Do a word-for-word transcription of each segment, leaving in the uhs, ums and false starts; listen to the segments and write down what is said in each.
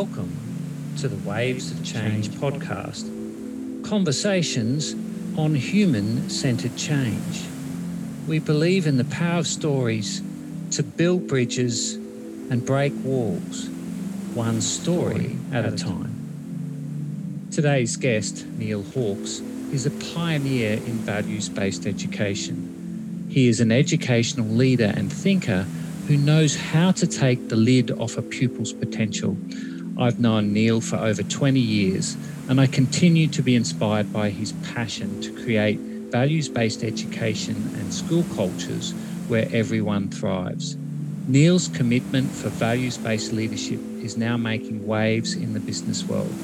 Welcome to the Waves of Change podcast, conversations on human-centered change. We believe in the power of stories to build bridges and break walls, one story at a time. Today's guest, Neil Hawkes, is a pioneer in values-based education. He is an educational leader and thinker who knows how to take the lid off a pupil's potential. I've known Neil for over twenty years, and I continue to be inspired by his passion to create values-based education and school cultures where everyone thrives. Neil's commitment for values-based leadership is now making waves in the business world.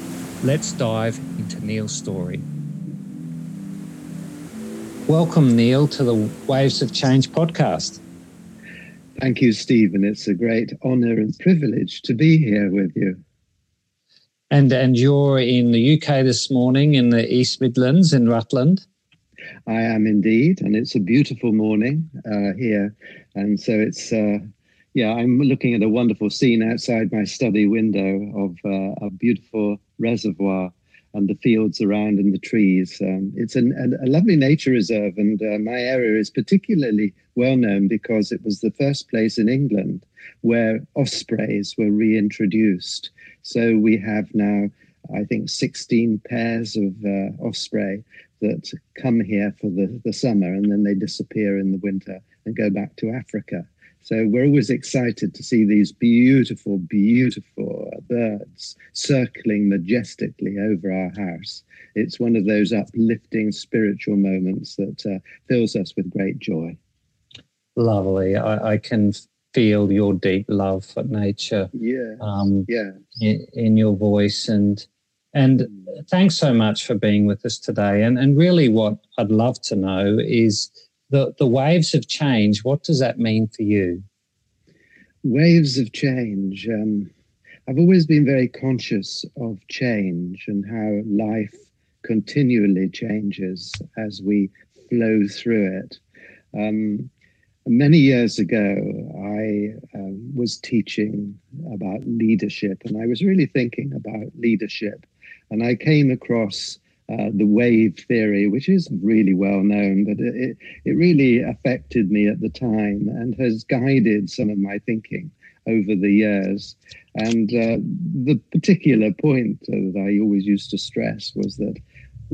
Let's dive into Neil's story. Welcome, Neil, to the Waves of Change podcast. Thank you, Stephen. It's a great honour and privilege to be here with you. And and you're in the U K this morning in the East Midlands in Rutland. I am indeed, and it's a beautiful morning uh, here. And so it's, uh, yeah, I'm looking at a wonderful scene outside my study window of uh, a beautiful reservoir and the fields around and the trees. Um, it's an, a, a lovely nature reserve, and uh, my area is particularly well known because it was the first place in England where ospreys were reintroduced. So we have now, I think, sixteen pairs of uh, osprey that come here for the, the summer, and then they disappear in the winter and go back to Africa. So we're always excited to see these beautiful, beautiful birds circling majestically over our house. It's one of those uplifting spiritual moments that uh, fills us with great joy. Lovely. I, I can feel your deep love for nature. Yeah. Um, yeah. In, in your voice. And and thanks so much for being with us today. And and really what I'd love to know is The the waves of change, what does that mean for you? Waves of change. Um, I've always been very conscious of change and how life continually changes as we flow through it. Um, many years ago, I uh, was teaching about leadership, and I was really thinking about leadership. And I came across Uh, the wave theory, which is really well known, but it, it really affected me at the time and has guided some of my thinking over the years. And uh, the particular point that I always used to stress was that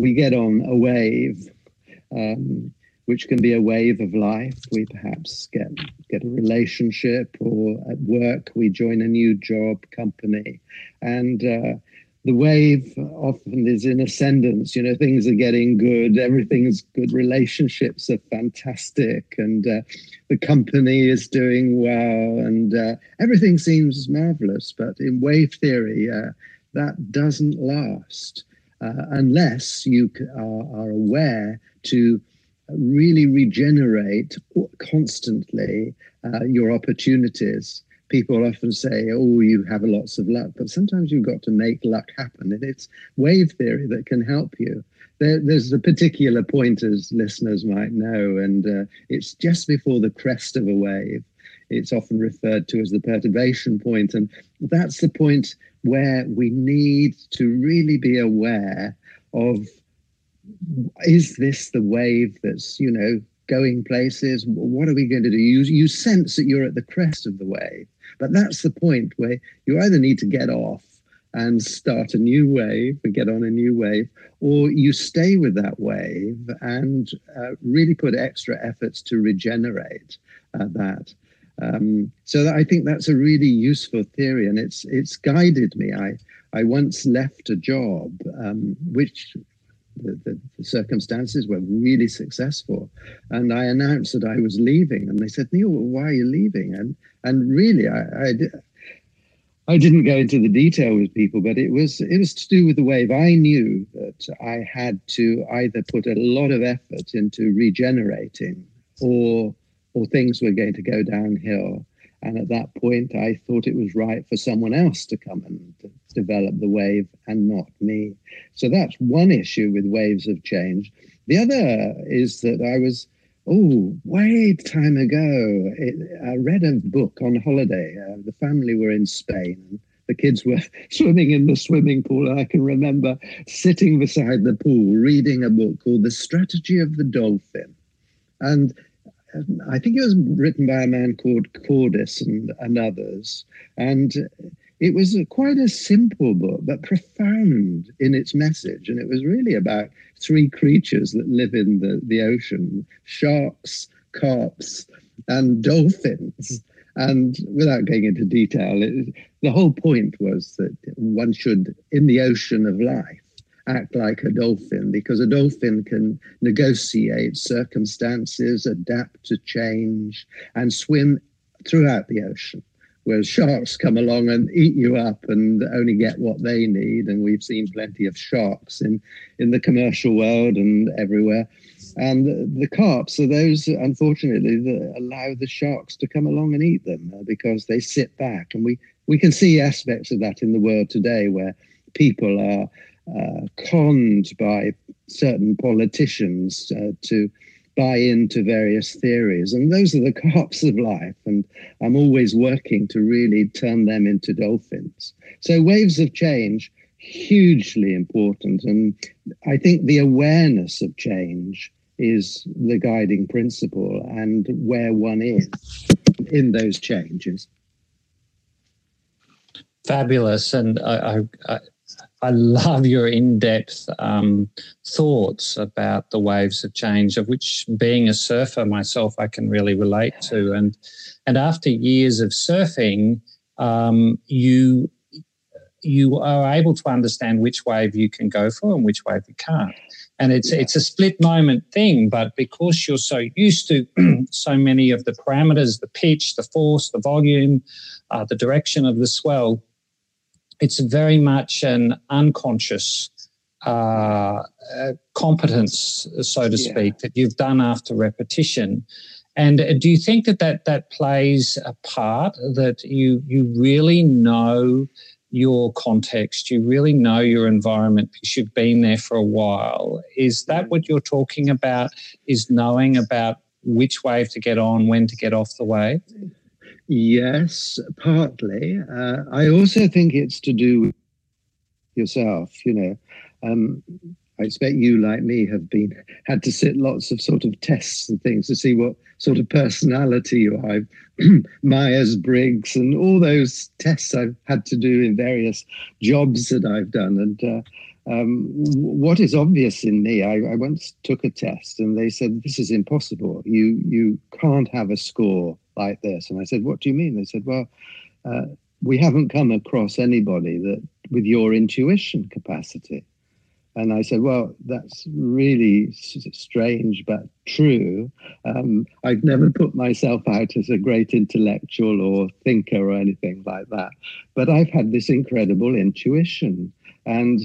we get on a wave, um, which can be a wave of life. We perhaps get, get a relationship, or at work we join a new job, company, and uh, the wave often is in ascendance. You know, things are getting good, everything's good, relationships are fantastic, and uh, the company is doing well, and uh, everything seems marvelous. But in wave theory, uh, that doesn't last uh, unless you are, are aware to really regenerate constantly uh, your opportunities. People often say, oh, you have lots of luck, but sometimes you've got to make luck happen, and it's wave theory that can help you. There, there's the particular point, as listeners might know, and uh, it's just before the crest of a wave. It's often referred to as the perturbation point, and that's the point where we need to really be aware of, is this the wave that's, you know, going places? What are we going to do? You, you sense that you're at the crest of the wave, but that's the point where you either need to get off and start a new wave and get on a new wave, or you stay with that wave and uh, really put extra efforts to regenerate uh, that. Um, so that, I think that's a really useful theory, and it's it's guided me. I, I once left a job um, which The, the, the circumstances were really successful, and I announced that I was leaving, and they said, Neil, why are you leaving? And and really, I, I, I didn't go into the detail with people, but it was it was to do with the wave. I knew that I had to either put a lot of effort into regenerating, or or things were going to go downhill. And at that point, I thought it was right for someone else to come and to develop the wave and not me. So that's one issue with waves of change. The other is that I was, oh, way time ago, it, I read a book on holiday. Uh, the family were in Spain. The kids were swimming in the swimming pool, and I can remember sitting beside the pool reading a book called The Strategy of the Dolphin. And I think it was written by a man called Cordis and, and others. And it was a, quite a simple book, but profound in its message. And it was really about three creatures that live in the, the ocean: sharks, carps, and dolphins. And without going into detail, it, the whole point was that one should, in the ocean of life, act like a dolphin, because a dolphin can negotiate circumstances, adapt to change, and swim throughout the ocean. Whereas sharks come along and eat you up and only get what they need. And we've seen plenty of sharks in, in the commercial world and everywhere. And the, the carps are those, unfortunately, that allow the sharks to come along and eat them because they sit back. And we, we can see aspects of that in the world today, where people are uh, conned by certain politicians uh, to buy into various theories. And those are the co-ops of life. And I'm always working to really turn them into dolphins. So Waves of Change, hugely important. And I think the awareness of change is the guiding principle, and where one is in those changes. Fabulous. And I, I, I I love your in-depth um, thoughts about the waves of change, of which, being a surfer myself, I can really relate to. And and after years of surfing, um, you you are able to understand which wave you can go for and which wave you can't. And it's yeah. it's a split moment thing, but because you're so used to so many of the parameters, the pitch, the force, the volume, uh, the direction of the swell, it's very much an unconscious uh, competence, so to speak, yeah. that you've done after repetition. And do you think that that, that plays a part, that you, you really know your context, you really know your environment because you've been there for a while? Is that what you're talking about, is knowing about which wave to get on, when to get off the wave? Yes, partly. Uh, I also think it's to do with yourself, you know. Um, I expect you, like me, have been had to sit lots of sort of tests and things to see what sort of personality you are. Myers-Briggs and all those tests I've had to do in various jobs that I've done. And uh, Um, what is obvious in me, I, I once took a test and they said, this is impossible. You you can't have a score like this. And I said, what do you mean? They said, well, uh, we haven't come across anybody that with your intuition capacity. And I said, well, that's really strange, but true. Um, I've never put myself out as a great intellectual or thinker or anything like that. But I've had this incredible intuition. And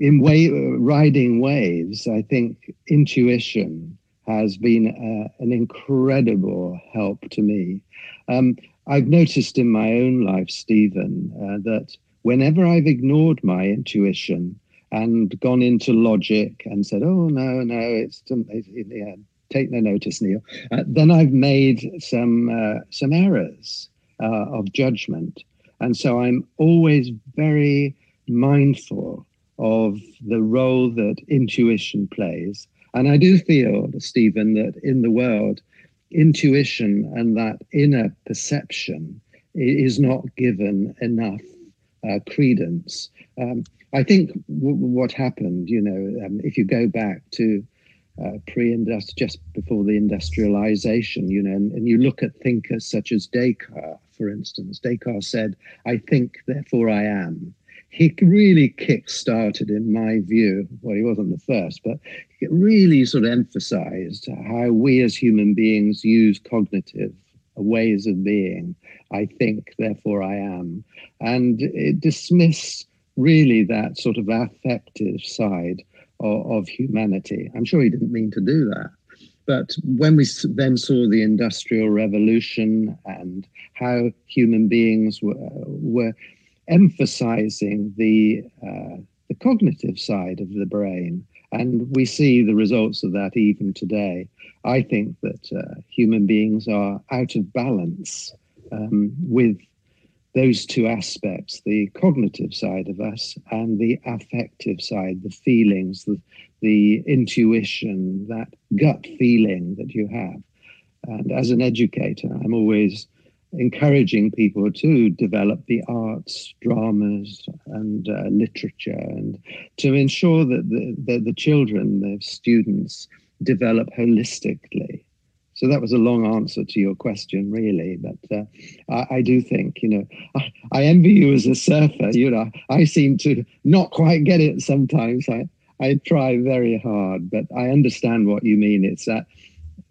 in way, riding waves, I think intuition has been uh, an incredible help to me. Um, I've noticed in my own life, Stephen, uh, that whenever I've ignored my intuition and gone into logic and said, oh, no, no, it's, it's yeah, take no notice, Neil, uh, then I've made some, uh, some errors uh, of judgment. And so I'm always very mindful of the role that intuition plays. And I do feel, Stephen, that in the world, intuition and that inner perception is not given enough uh, credence. Um, I think w what happened, you know, um, if you go back to uh, pre-industri- just before the industrialization, you know, and, and you look at thinkers such as Descartes, for instance. Descartes said, I think, therefore I am. He really kick-started, in my view, well, he wasn't the first, but it really sort of emphasized how we as human beings use cognitive ways of being. I think, therefore I am. And it dismissed really that sort of affective side of, of humanity. I'm sure he didn't mean to do that. But when we then saw the Industrial Revolution and how human beings were, were emphasizing the uh, the cognitive side of the brain, and we see the results of that even today. I think that uh, human beings are out of balance um, with those two aspects, the cognitive side of us and the affective side, the feelings, the, the intuition, that gut feeling that you have. And as an educator, I'm always encouraging people to develop the arts, dramas, and uh, literature, and to ensure that the, that the children, the students, develop holistically. So that was a long answer to your question, really. But uh, I, I do think, you know, I, I envy you as a surfer. You know, I seem to not quite get it sometimes. I, I try very hard, but I understand what you mean. It's that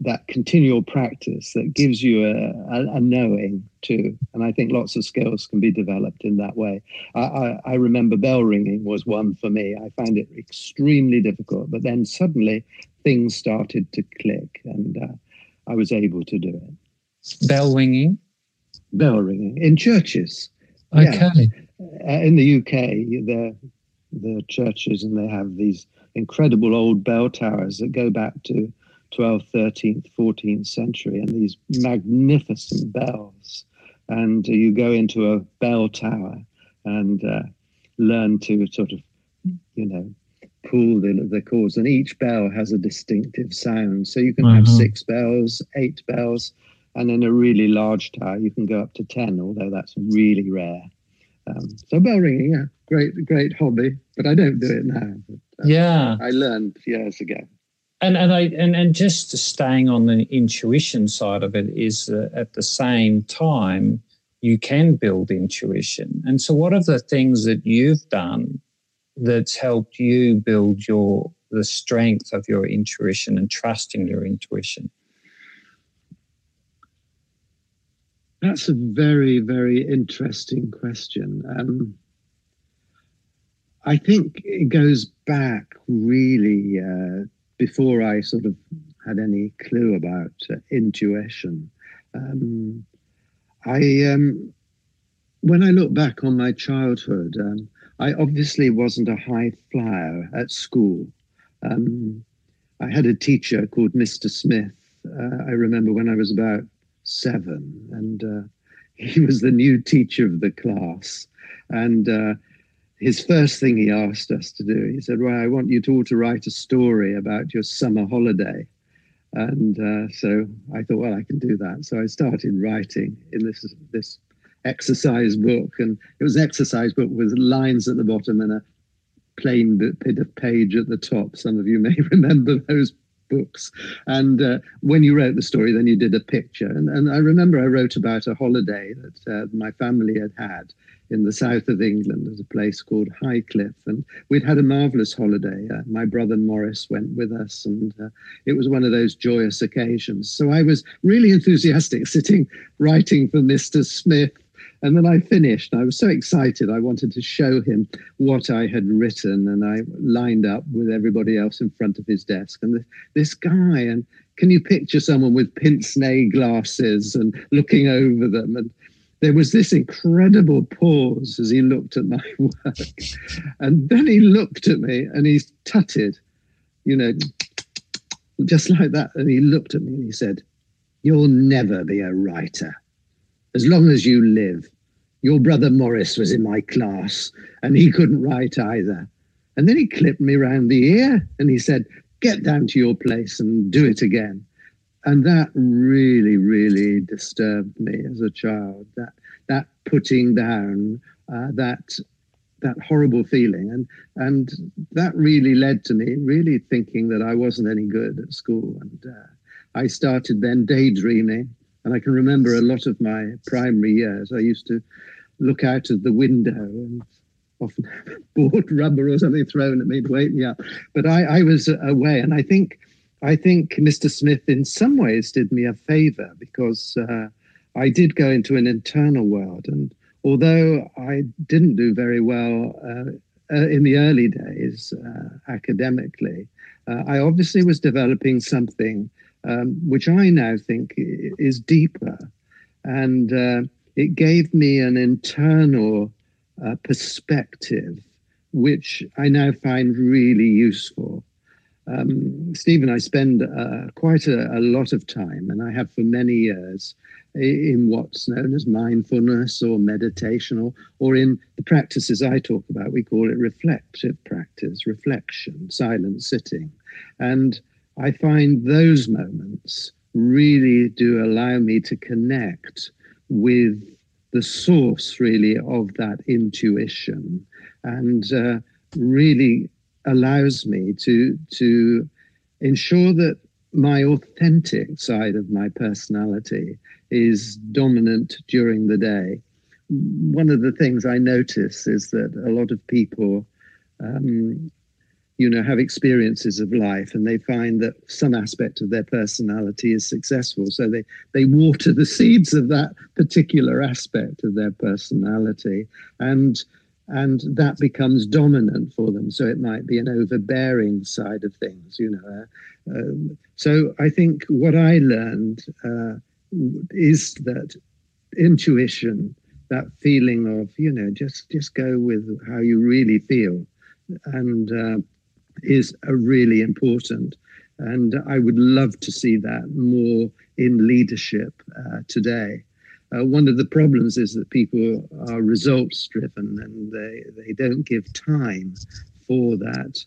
that continual practice that gives you a, a, a knowing too. And I think lots of skills can be developed in that way. I, I, I remember bell ringing was one for me. I found it extremely difficult, but then suddenly things started to click and uh, I was able to do it. Bell ringing? Bell ringing in churches. Okay. Yeah. Uh, in the U K, the, the churches, and they have these incredible old bell towers that go back to twelfth, thirteenth, fourteenth century, and these magnificent bells. And uh, you go into a bell tower and uh, learn to sort of, you know, pull the, the chords. And each bell has a distinctive sound. So you can uh-huh. have six bells, eight bells, and in a really large tower, you can go up to ten, although that's really rare. Um, so bell ringing, yeah, great, great hobby. But I don't do it now. But, uh, yeah. I learned years ago. And and I and, and just staying on the intuition side of it is uh, at the same time you can build intuition. And so, what are the things that you've done that's helped you build your the strength of your intuition and trusting your intuition? That's a very, very interesting question. Um, I think it goes back really. Uh, Before I sort of had any clue about uh, intuition, um, I um, when I look back on my childhood, um, I obviously wasn't a high flyer at school. Um, I had a teacher called Mister Smith. Uh, I remember when I was about seven, and uh, he was the new teacher of the class, and uh, his first thing he asked us to do, he said, well, I want you to all to write a story about your summer holiday. And uh, so I thought, well, I can do that. So I started writing in this this exercise book. And it was an exercise book with lines at the bottom and a plain bit of page at the top. Some of you may remember those books. And uh, when you wrote the story, then you did a picture. And, and I remember I wrote about a holiday that uh, my family had had in the south of England at a place called Highcliffe. And we'd had a marvellous holiday. Uh, my brother Morris went with us, and uh, it was one of those joyous occasions. So I was really enthusiastic sitting, writing for Mister Smith. And then I finished, and I was so excited. I wanted to show him what I had written, and I lined up with everybody else in front of his desk. And this, this guy, and can you picture someone with pince-nez glasses and looking over them? And there was this incredible pause as he looked at my work. And then he looked at me and he tutted, you know, just like that. And he looked at me and he said, "You'll never be a writer. As long as you live. Your brother Morris was in my class and he couldn't write either." And then he clipped me round the ear and he said, "Get down to your place and do it again." And that really, really disturbed me as a child, that that putting down, uh, that that horrible feeling. And and that really led to me really thinking that I wasn't any good at school. And uh, I started then daydreaming. And I can remember a lot of my primary years, I used to look out of the window and often have board rubber or something thrown at me to wake me up. But I, I was away, and I think I think Mister Smith in some ways did me a favour, because uh, I did go into an internal world. And although I didn't do very well uh, uh, in the early days uh, academically, uh, I obviously was developing something Um, which I now think is deeper. And uh, it gave me an internal uh, perspective, which I now find really useful. Um, Steve and I spend uh, quite a, a lot of time, and I have for many years, in what's known as mindfulness or meditational, or in the practices I talk about, we call it reflective practice, reflection, silent sitting. And I find those moments really do allow me to connect with the source, really, of that intuition, and uh, really allows me to, to ensure that my authentic side of my personality is dominant during the day. One of the things I notice is that a lot of people, um, you know, have experiences of life, and they find that some aspect of their personality is successful. So they, they water the seeds of that particular aspect of their personality, and and that becomes dominant for them. So it might be an overbearing side of things, you know. Um, so I think what I learned uh, is that intuition, that feeling of, you know, just, just go with how you really feel, and uh, is a really important. And I would love to see that more in leadership uh, today. Uh, one of the problems is that people are results driven, and they, they don't give time for that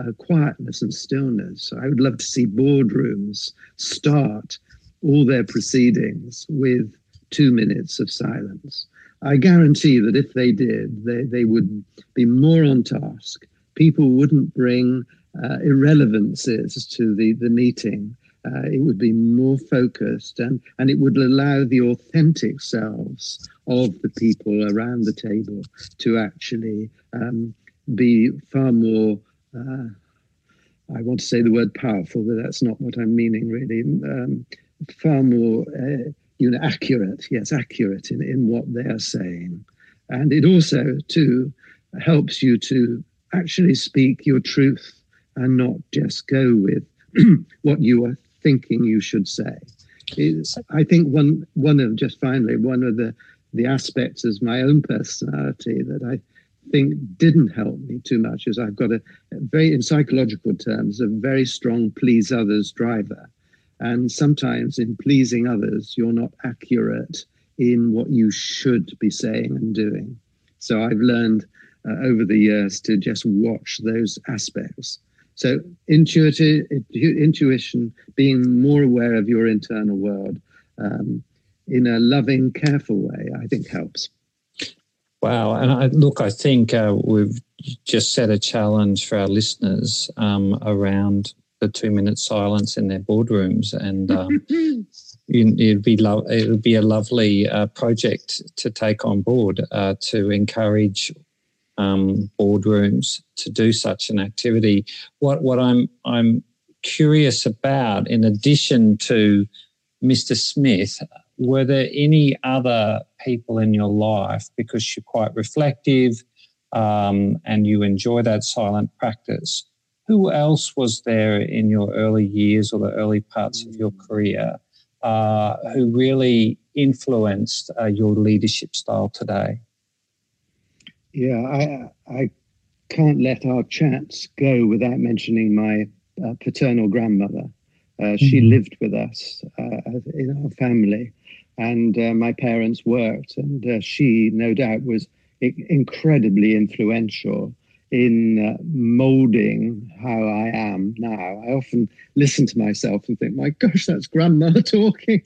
uh, quietness and stillness. So I would love to see boardrooms start all their proceedings with two minutes of silence. I guarantee that if they did, they, they would be more on task. People wouldn't bring uh, irrelevances to the, the meeting. Uh, it would be more focused, and, and it would allow the authentic selves of the people around the table to actually um, be far more, uh, I want to say the word powerful, but that's not what I'm meaning really, um, far more uh, you know, accurate, yes, accurate in, in what they are saying. And it also, too, helps you to actually speak your truth and not just go with what you are thinking you should say. Is, I think one one of just finally one of the the aspects of my own personality that I think didn't help me too much is I've got a, a very, in psychological terms, a very strong please others driver, and sometimes in pleasing others you're not accurate in what you should be saying and doing. So I've learned uh, over the years to just watch those aspects. So intuitive, intuition, being more aware of your internal world um, in a loving, careful way, I think helps. Wow. And I, look, I think uh, we've just set a challenge for our listeners um, around the two-minute silence in their boardrooms. And um, it'd be lo- it would be a lovely uh, project to take on board uh, to encourage Um, boardrooms to do such an activity. What what I'm I'm curious about, in addition to Mister Smith, were there any other people in your life, because you're quite reflective um, and you enjoy that silent practice? Who else was there in your early years or the early parts of your career uh, who really influenced uh, your leadership style today? Yeah, I I can't let our chats go without mentioning my uh, paternal grandmother. Uh, mm-hmm. She lived with us uh, in our family, and uh, my parents worked, and uh, she, no doubt, was I- incredibly influential in uh, moulding how I am now. I often listen to myself and think, my gosh, that's grandma talking.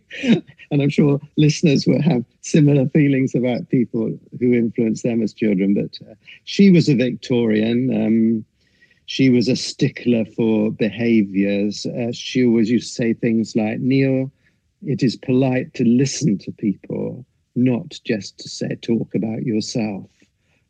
And I'm sure listeners will have similar feelings about people who influenced them as children. But uh, she was a Victorian. Um, she was a stickler for behaviours. Uh, she always used to say things like, Neil, it is polite to listen to people, not just to say, talk about yourself.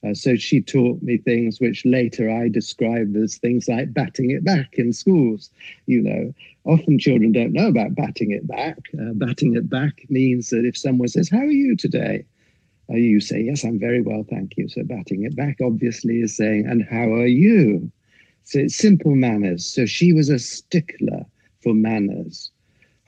Uh, so she taught me things which later I described as things like batting it back in schools. You know, often children don't know about batting it back. Uh, batting it back means that if someone says, how are you today? Uh, you say, yes, I'm very well, thank you. So batting it back obviously is saying, and how are you? So it's simple manners. So she was a stickler for manners,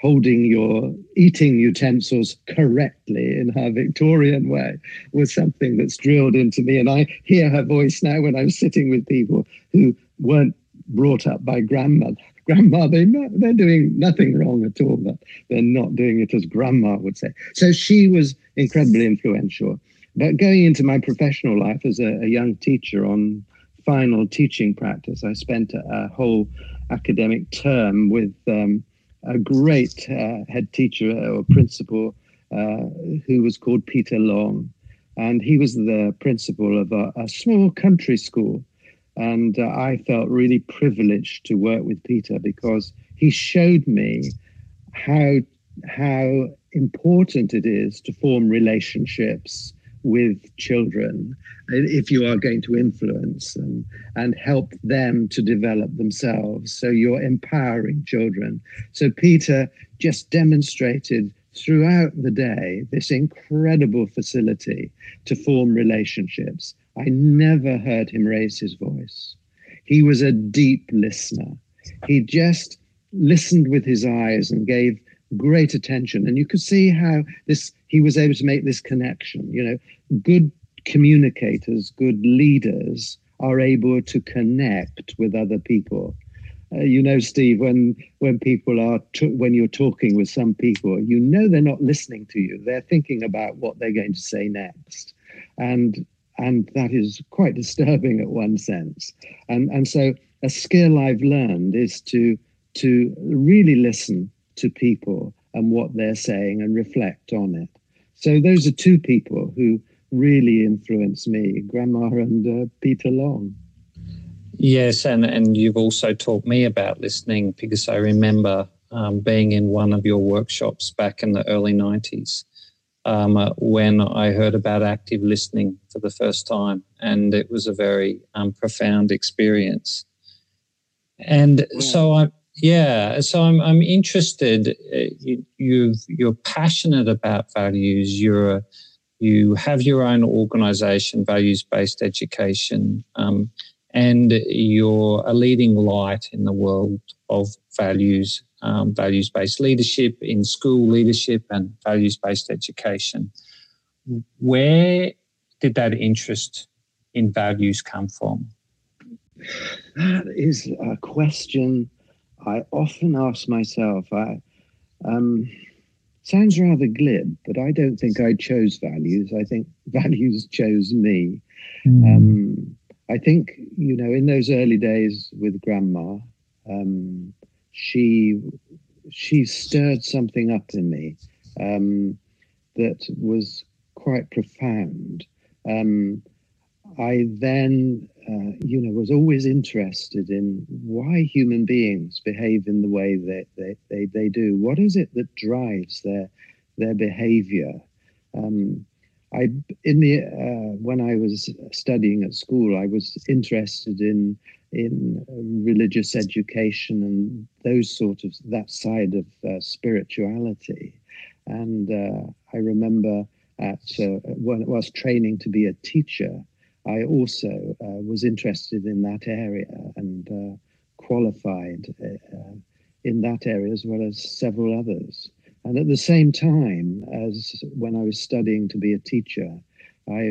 holding your eating utensils correctly in her Victorian way was something that's drilled into me. And I hear her voice now when I'm sitting with people who weren't brought up by grandma, grandma, they no, they're doing nothing wrong at all. But they're not doing it as grandma would say. So she was incredibly influential. But going into my professional life as a, a young teacher on final teaching practice, I spent a, a whole academic term with um, a great uh, head teacher or principal uh, who was called Peter Long. And he was the principal of a, a small country school. And uh, I felt really privileged to work with Peter because he showed me how, how important it is to form relationships with children if you are going to influence them and help them to develop themselves. So you're empowering children. So Peter just demonstrated throughout the day this incredible facility to form relationships. I never heard him raise his voice. He was a deep listener. He just listened with his eyes and gave great attention. And you could see how this he was able to make this connection. You know, good communicators, good leaders are able to connect with other people. Uh, you know, Steve, when when people are t- when you're talking with some people, you know they're not listening to you. They're thinking about what they're going to say next, and and that is quite disturbing at one sense. And and so a skill I've learned is to to really listen to people and what they're saying and reflect on it. So those are two people who really influenced me, Grandma and uh, Peter Long. Yes, and, and you've also taught me about listening because I remember um, being in one of your workshops back in the early nineties um, uh, when I heard about active listening for the first time, and it was a very um, profound experience. And yeah. so I Yeah, so I'm I'm interested. You, you've you're passionate about values. You're a, you have your own organisation, values-based education, um, and you're a leading light in the world of values, um, values-based leadership in school leadership, and values-based education. Where did that interest in values come from? That is a question I often ask myself. I, um, sounds rather glib, but I don't think I chose values. I think values chose me. Mm. Um, I think, you know, in those early days with Grandma, um, she she stirred something up in me um, that was quite profound. Um, I then, uh, you know, was always interested in why human beings behave in the way that they, they, they do. What is it that drives their their behavior? Um, I in the uh, when I was studying at school, I was interested in in religious education and those sort of that side of uh, spirituality. And uh, I remember at uh, when I was training to be a teacher, I also uh, was interested in that area and uh, qualified uh, in that area as well as several others. And at the same time as when I was studying to be a teacher, I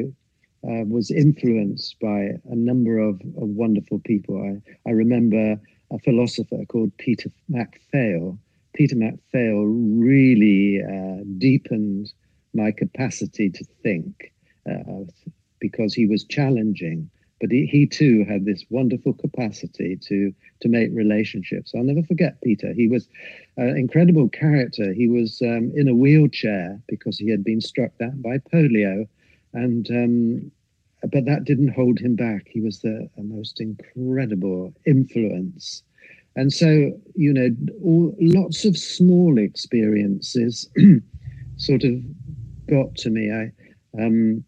uh, was influenced by a number of, of wonderful people. I, I remember a philosopher called Peter MacPhail. Peter MacPhail really uh, deepened my capacity to think. Uh, because he was challenging, but he, he too had this wonderful capacity to to make relationships. I'll never forget Peter. He was an incredible character. He was um, in a wheelchair because he had been struck down by polio, and um, but that didn't hold him back. He was the most incredible influence. And so, you know, all, lots of small experiences sort of got to me. I um,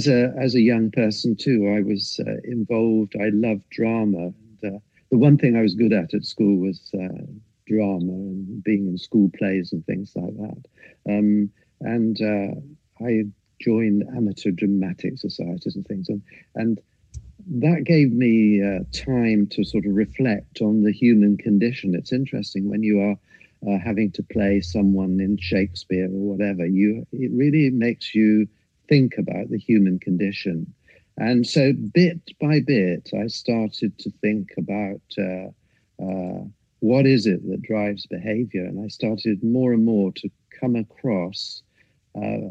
As a as a young person too, I was uh, involved. I loved drama. And, uh, the one thing I was good at at school was uh, drama and being in school plays and things like that. Um, and uh, I joined amateur dramatic societies and things, and and that gave me uh, time to sort of reflect on the human condition. It's interesting when you are uh, having to play someone in Shakespeare or whatever. You it really makes you think about the human condition. And so bit by bit, I started to think about uh, uh, what is it that drives behavior? And I started more and more to come across uh,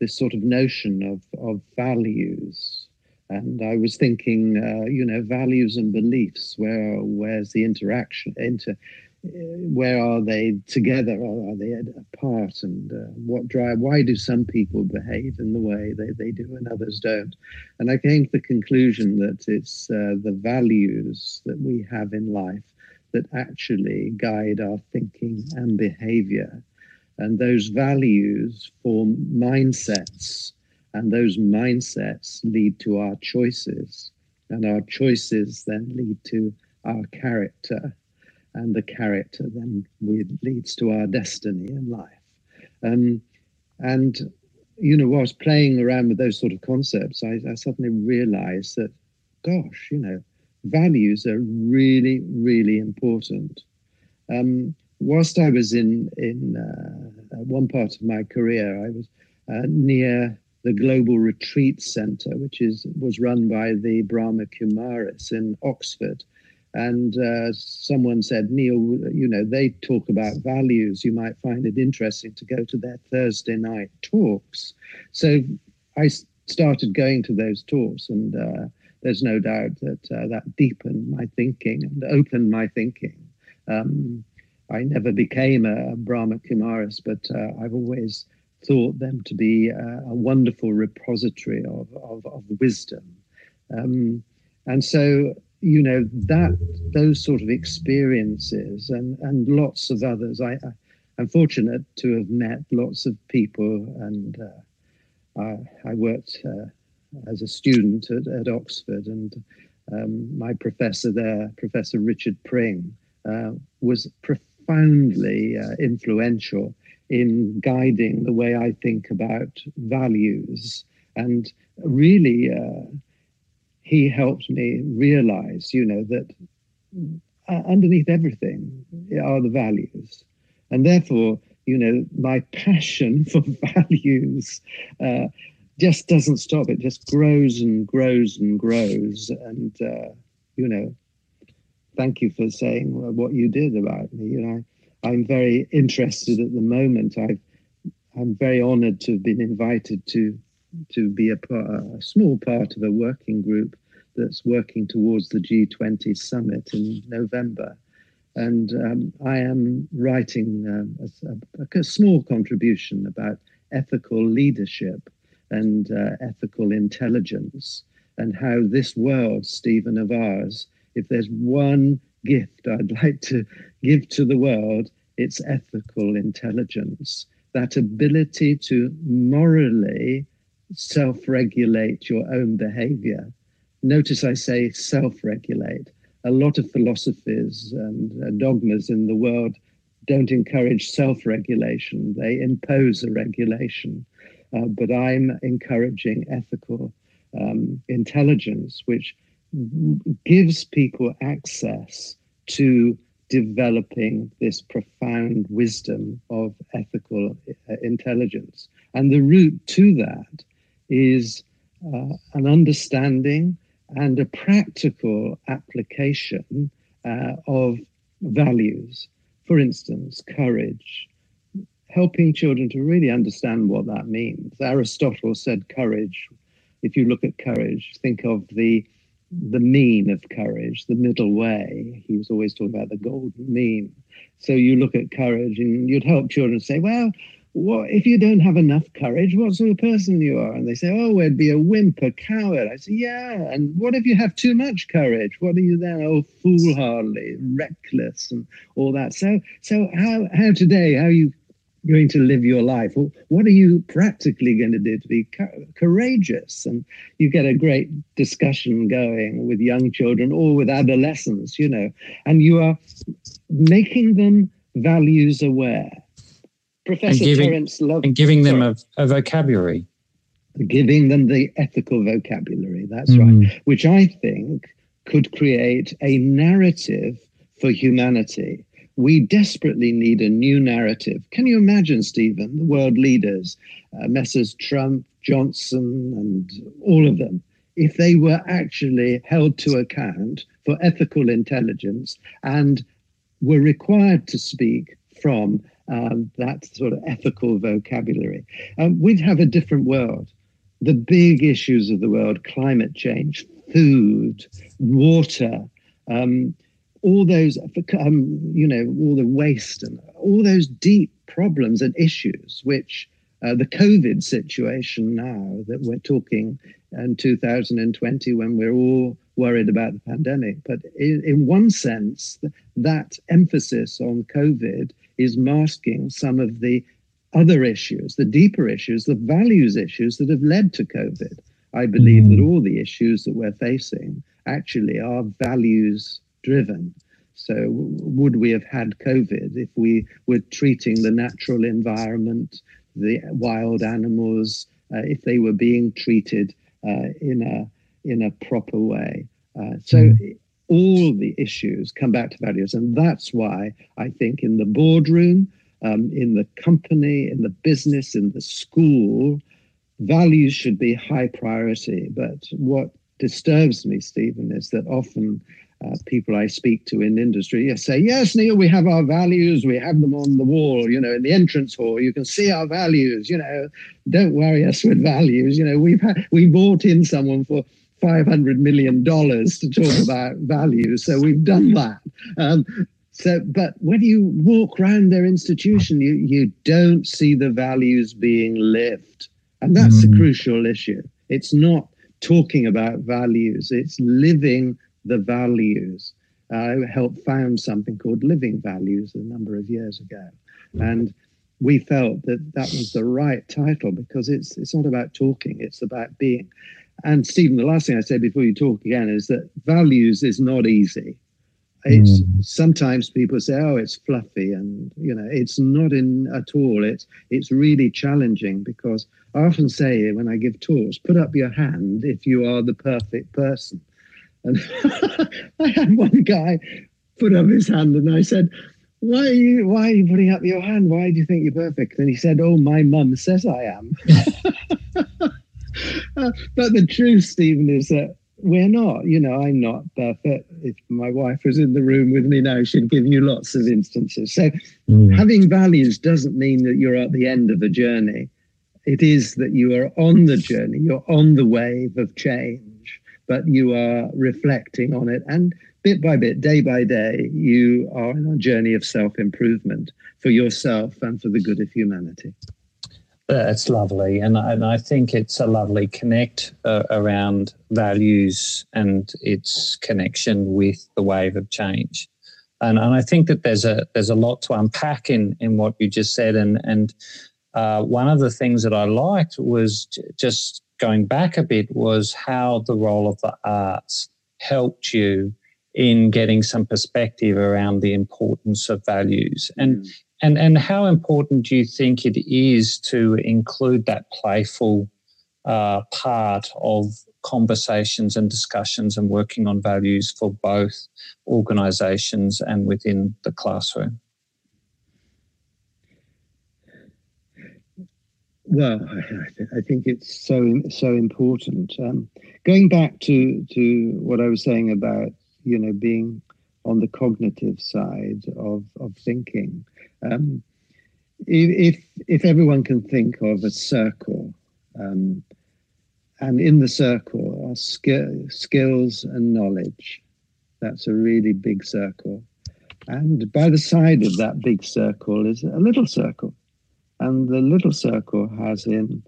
this sort of notion of, of values. And I was thinking, uh, you know, values and beliefs, where where's the interaction, inter, where are they together, or are they apart? And uh, what drive, why do some people behave in the way they, they do and others don't? And I came to the conclusion that it's uh, the values that we have in life that actually guide our thinking and behavior. And those values form mindsets, and those mindsets lead to our choices, and our choices then lead to our character, and the character then leads to our destiny in life. Um, and, you know, whilst playing around with those sort of concepts, I, I suddenly realized that, gosh, you know, values are really, really important. Um, whilst I was in, in uh, one part of my career, I was uh, near the Global Retreat Center, which is was run by the Brahma Kumaris in Oxford. And uh, someone said, Neil, you know, they talk about values. You might find it interesting to go to their Thursday night talks. So I started going to those talks, and uh, there's no doubt that uh, that deepened my thinking and opened my thinking. Um, I never became a Brahma Kumaris, but uh, I've always thought them to be uh, a wonderful repository of, of, of wisdom. Um, and so, you know, that those sort of experiences and, and lots of others. I, I, I'm fortunate to have met lots of people, and uh, I, I worked uh, as a student at, at Oxford, and um, my professor there, Professor Richard Pring, uh, was profoundly uh, influential in guiding the way I think about values, and really uh, he helped me realize, you know, that underneath everything are the values. And therefore, you know, my passion for values uh, just doesn't stop. It just grows and grows and grows. And, uh, you know, thank you for saying what you did about me. You know, I'm very interested at the moment. I've, I'm very honored to have been invited to to be a, a small part of a working group that's working towards the G twenty summit in November. And um, I am writing um, a, a small contribution about ethical leadership and uh, ethical intelligence, and how this world, Stephen, of ours, if there's one gift I'd like to give to the world, it's ethical intelligence, that ability to morally self-regulate your own behavior. Notice I say self-regulate. A lot of philosophies and dogmas in the world don't encourage self-regulation. They impose a regulation. Uh, but I'm encouraging ethical um, intelligence, which gives people access to developing this profound wisdom of ethical intelligence. And the route to that is uh, an understanding and a practical application uh, of values. For instance, courage, helping children to really understand what that means. Aristotle said courage, if you look at courage, think of the, the mean of courage, the middle way. He was always talking about the golden mean. So you look at courage and you'd help children say, well, what, if you don't have enough courage, what sort of person you are? And they say, oh, I'd be a wimp, a coward. I say, yeah, and what if you have too much courage? What are you then? Oh, foolhardy, reckless, and all that. So so how, how today, how are you going to live your life? What are you practically going to do to be co- courageous? And you get a great discussion going with young children or with adolescents, you know, and you are making them values aware. Professor and giving, Terence loved, and giving them a, a vocabulary. Giving them the ethical vocabulary, that's mm. right, which I think could create a narrative for humanity. We desperately need a new narrative. Can you imagine, Stephen, the world leaders, uh, Messrs Trump, Johnson, and all of them, if they were actually held to account for ethical intelligence and were required to speak from um, that sort of ethical vocabulary. Um, we'd have a different world. The big issues of the world, climate change, food, water, um, all those, um, you know, all the waste and all those deep problems and issues, which uh, the COVID situation now that we're talking in two thousand twenty, when we're all worried about the pandemic. But in, in one sense, that emphasis on COVID is masking some of the other issues, the deeper issues, the values issues that have led to COVID. I believe mm. that all the issues that we're facing actually are values driven. So would we have had COVID if we were treating the natural environment, the wild animals, uh, if they were being treated uh, in a in a proper way? Uh, so mm. all the issues come back to values. And that's why I think in the boardroom, um, in the company, in the business, in the school, values should be high priority. But what disturbs me, Stephen, is that often Uh, people I speak to in industry yes, say, yes, Neil, we have our values. We have them on the wall, you know, in the entrance hall. You can see our values, you know, don't worry us with values. You know, we've had, we bought in someone for five hundred million dollars to talk about values. So we've done that. Um, so, but when you walk around their institution, you, you don't see the values being lived. And that's mm-hmm. a crucial issue. It's not talking about values. It's living the values. I helped found something called Living Values a number of years ago. And we felt that that was the right title because it's it's not about talking, it's about being. And Stephen, the last thing I say before you talk again is that values is not easy. It's mm. sometimes people say, oh, it's fluffy. And, you know, it's not in at all. It's it's really challenging because I often say when I give talks, put up your hand if you are the perfect person. And I had one guy put up his hand and I said, why are, you, why are you putting up your hand? Why do you think you're perfect? And he said, oh, my mum says I am. uh, but the truth, Stephen, is that we're not. You know, I'm not perfect. If my wife was in the room with me now, she'd give you lots of instances. So mm. having values doesn't mean that you're at the end of a journey. It is that you are on the journey. You're on the wave of change. But you are reflecting on it. And bit by bit, day by day, you are on a journey of self-improvement for yourself and for the good of humanity. That's lovely. And, and I think it's a lovely connect uh, around values and its connection with the wave of change. And, and I think that there's a there's a lot to unpack in, in what you just said. And, and uh, one of the things that I liked was j- just... going back a bit was how the role of the arts helped you in getting some perspective around the importance of values and mm. and and how important do you think it is to include that playful uh, part of conversations and discussions and working on values for both organisations and within the classroom? Well, I, th- I think it's so so important. Um, going back to, to what I was saying about, you know, being on the cognitive side of, of thinking, um, if if everyone can think of a circle, um, and in the circle are sk- skills and knowledge, that's a really big circle. And by the side of that big circle is a little circle. And the little circle has in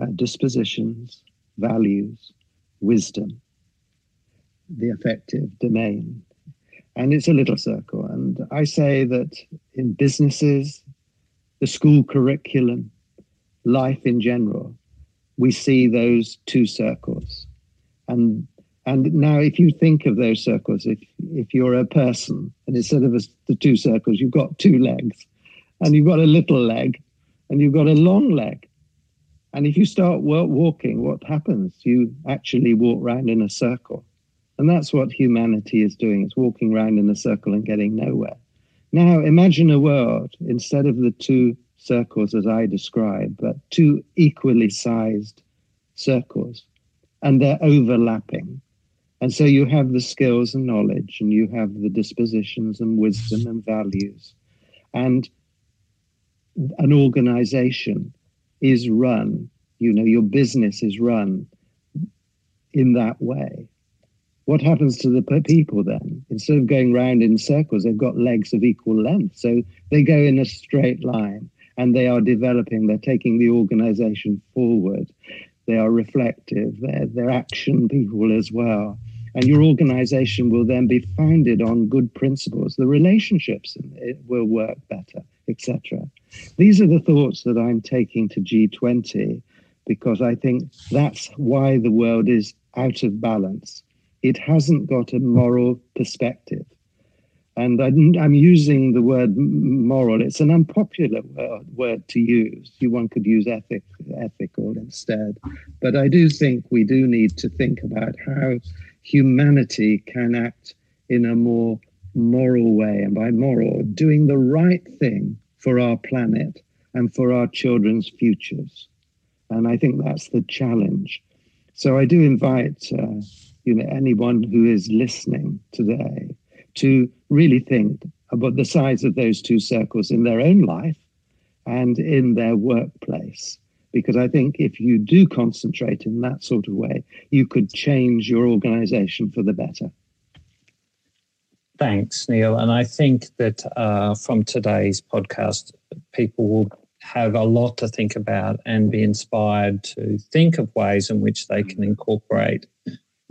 uh, dispositions, values, wisdom, the affective domain. And it's a little circle. And I say that in businesses, the school curriculum, life in general, we see those two circles. And and now if you think of those circles, if, if you're a person, and instead of a, the two circles, you've got two legs, and you've got a little leg, and you've got a long leg. And if you start walking, what happens? You actually walk round in a circle. And that's what humanity is doing. It's walking round in a circle and getting nowhere. Now, imagine a world, instead of the two circles as I described, but two equally sized circles and they're overlapping. And so you have the skills and knowledge, and you have the dispositions and wisdom and values. And an organization is run, you know, your business is run in that way. What happens to the people then? Instead of going round in circles, they've got legs of equal length. So they go in a straight line, and they are developing, they're taking the organization forward. They are reflective, they're, they're action people as well. And your organization will then be founded on good principles. The relationships will work better, et cetera. These are the thoughts that I'm taking to G twenty, because I think that's why the world is out of balance. It hasn't got a moral perspective. And I'm using the word moral. It's an unpopular word to use. One could use ethic, ethical instead. But I do think we do need to think about how humanity can act in a more moral way. And by moral, doing the right thing for our planet and for our children's futures. And I think that's the challenge. So I do invite uh, you know, anyone who is listening today to really think about the size of those two circles in their own life and in their workplace. Because I think if you do concentrate in that sort of way, you could change your organization for the better. Thanks, Neil. And I think that uh, from today's podcast, people will have a lot to think about and be inspired to think of ways in which they can incorporate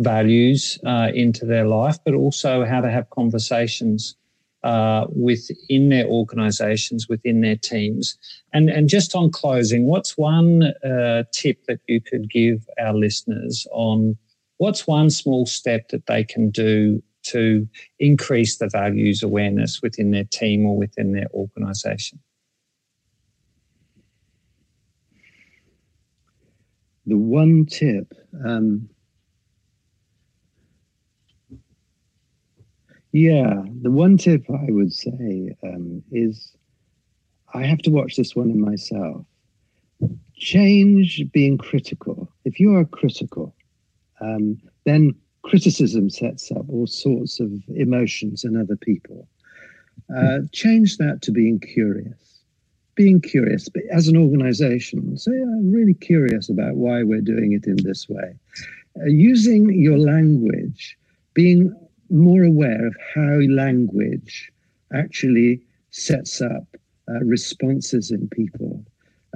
values uh, into their life, but also how to have conversations uh, within their organisations, within their teams. And, and just on closing, what's one uh, tip that you could give our listeners on what's one small step that they can do to increase the values awareness within their team or within their organisation? The one tip... Um Yeah, the one tip I would say um, is, I have to watch this one in myself. Change being critical. If you are critical, um, then criticism sets up all sorts of emotions in other people. Uh, change that to being curious. Being curious but as an organization. So yeah, I'm really curious about why we're doing it in this way. Uh, using your language, being more aware of how language actually sets up uh, responses in people.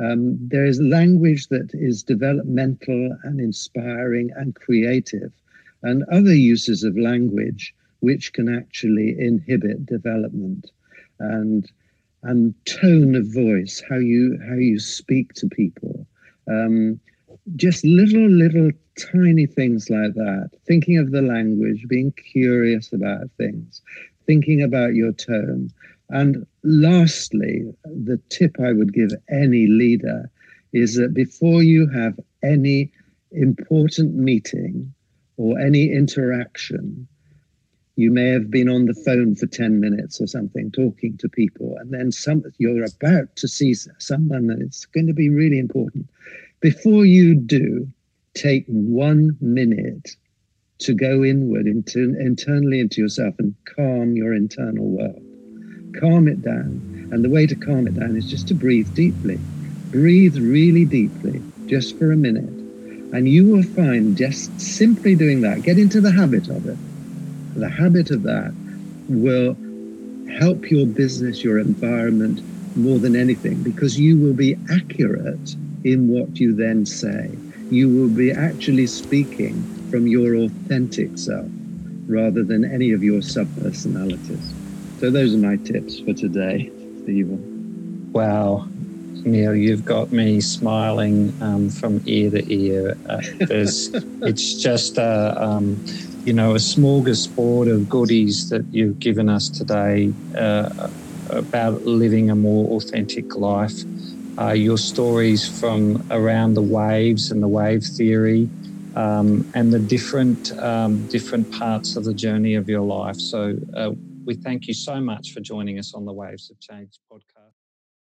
Um, there is language that is developmental and inspiring and creative, and other uses of language which can actually inhibit development. And and tone of voice, how you how you speak to people. Um, Just little, little, tiny things like that. Thinking of the language, being curious about things, thinking about your tone. And lastly, the tip I would give any leader is that before you have any important meeting or any interaction, you may have been on the phone for ten minutes or something, talking to people, and then some, you're about to see someone and it's going to be really important. Before you do, take one minute to go inward, into, internally into yourself and calm your internal world. Calm it down. And the way to calm it down is just to breathe deeply. Breathe really deeply, just for a minute. And you will find just simply doing that, get into the habit of it. The habit of that will help your business, your environment, more than anything, because you will be accurate in what you then say. You will be actually speaking from your authentic self rather than any of your sub-personalities. So those are my tips for today, Stephen. Wow, Neil, you've got me smiling um, from ear to ear. Uh, there's, it's just a, um, you know, a smorgasbord of goodies that you've given us today uh, about living a more authentic life. Uh, your stories from around the waves and the wave theory um, and the different um, different parts of the journey of your life. So uh, we thank you so much for joining us on the Waves of Change podcast.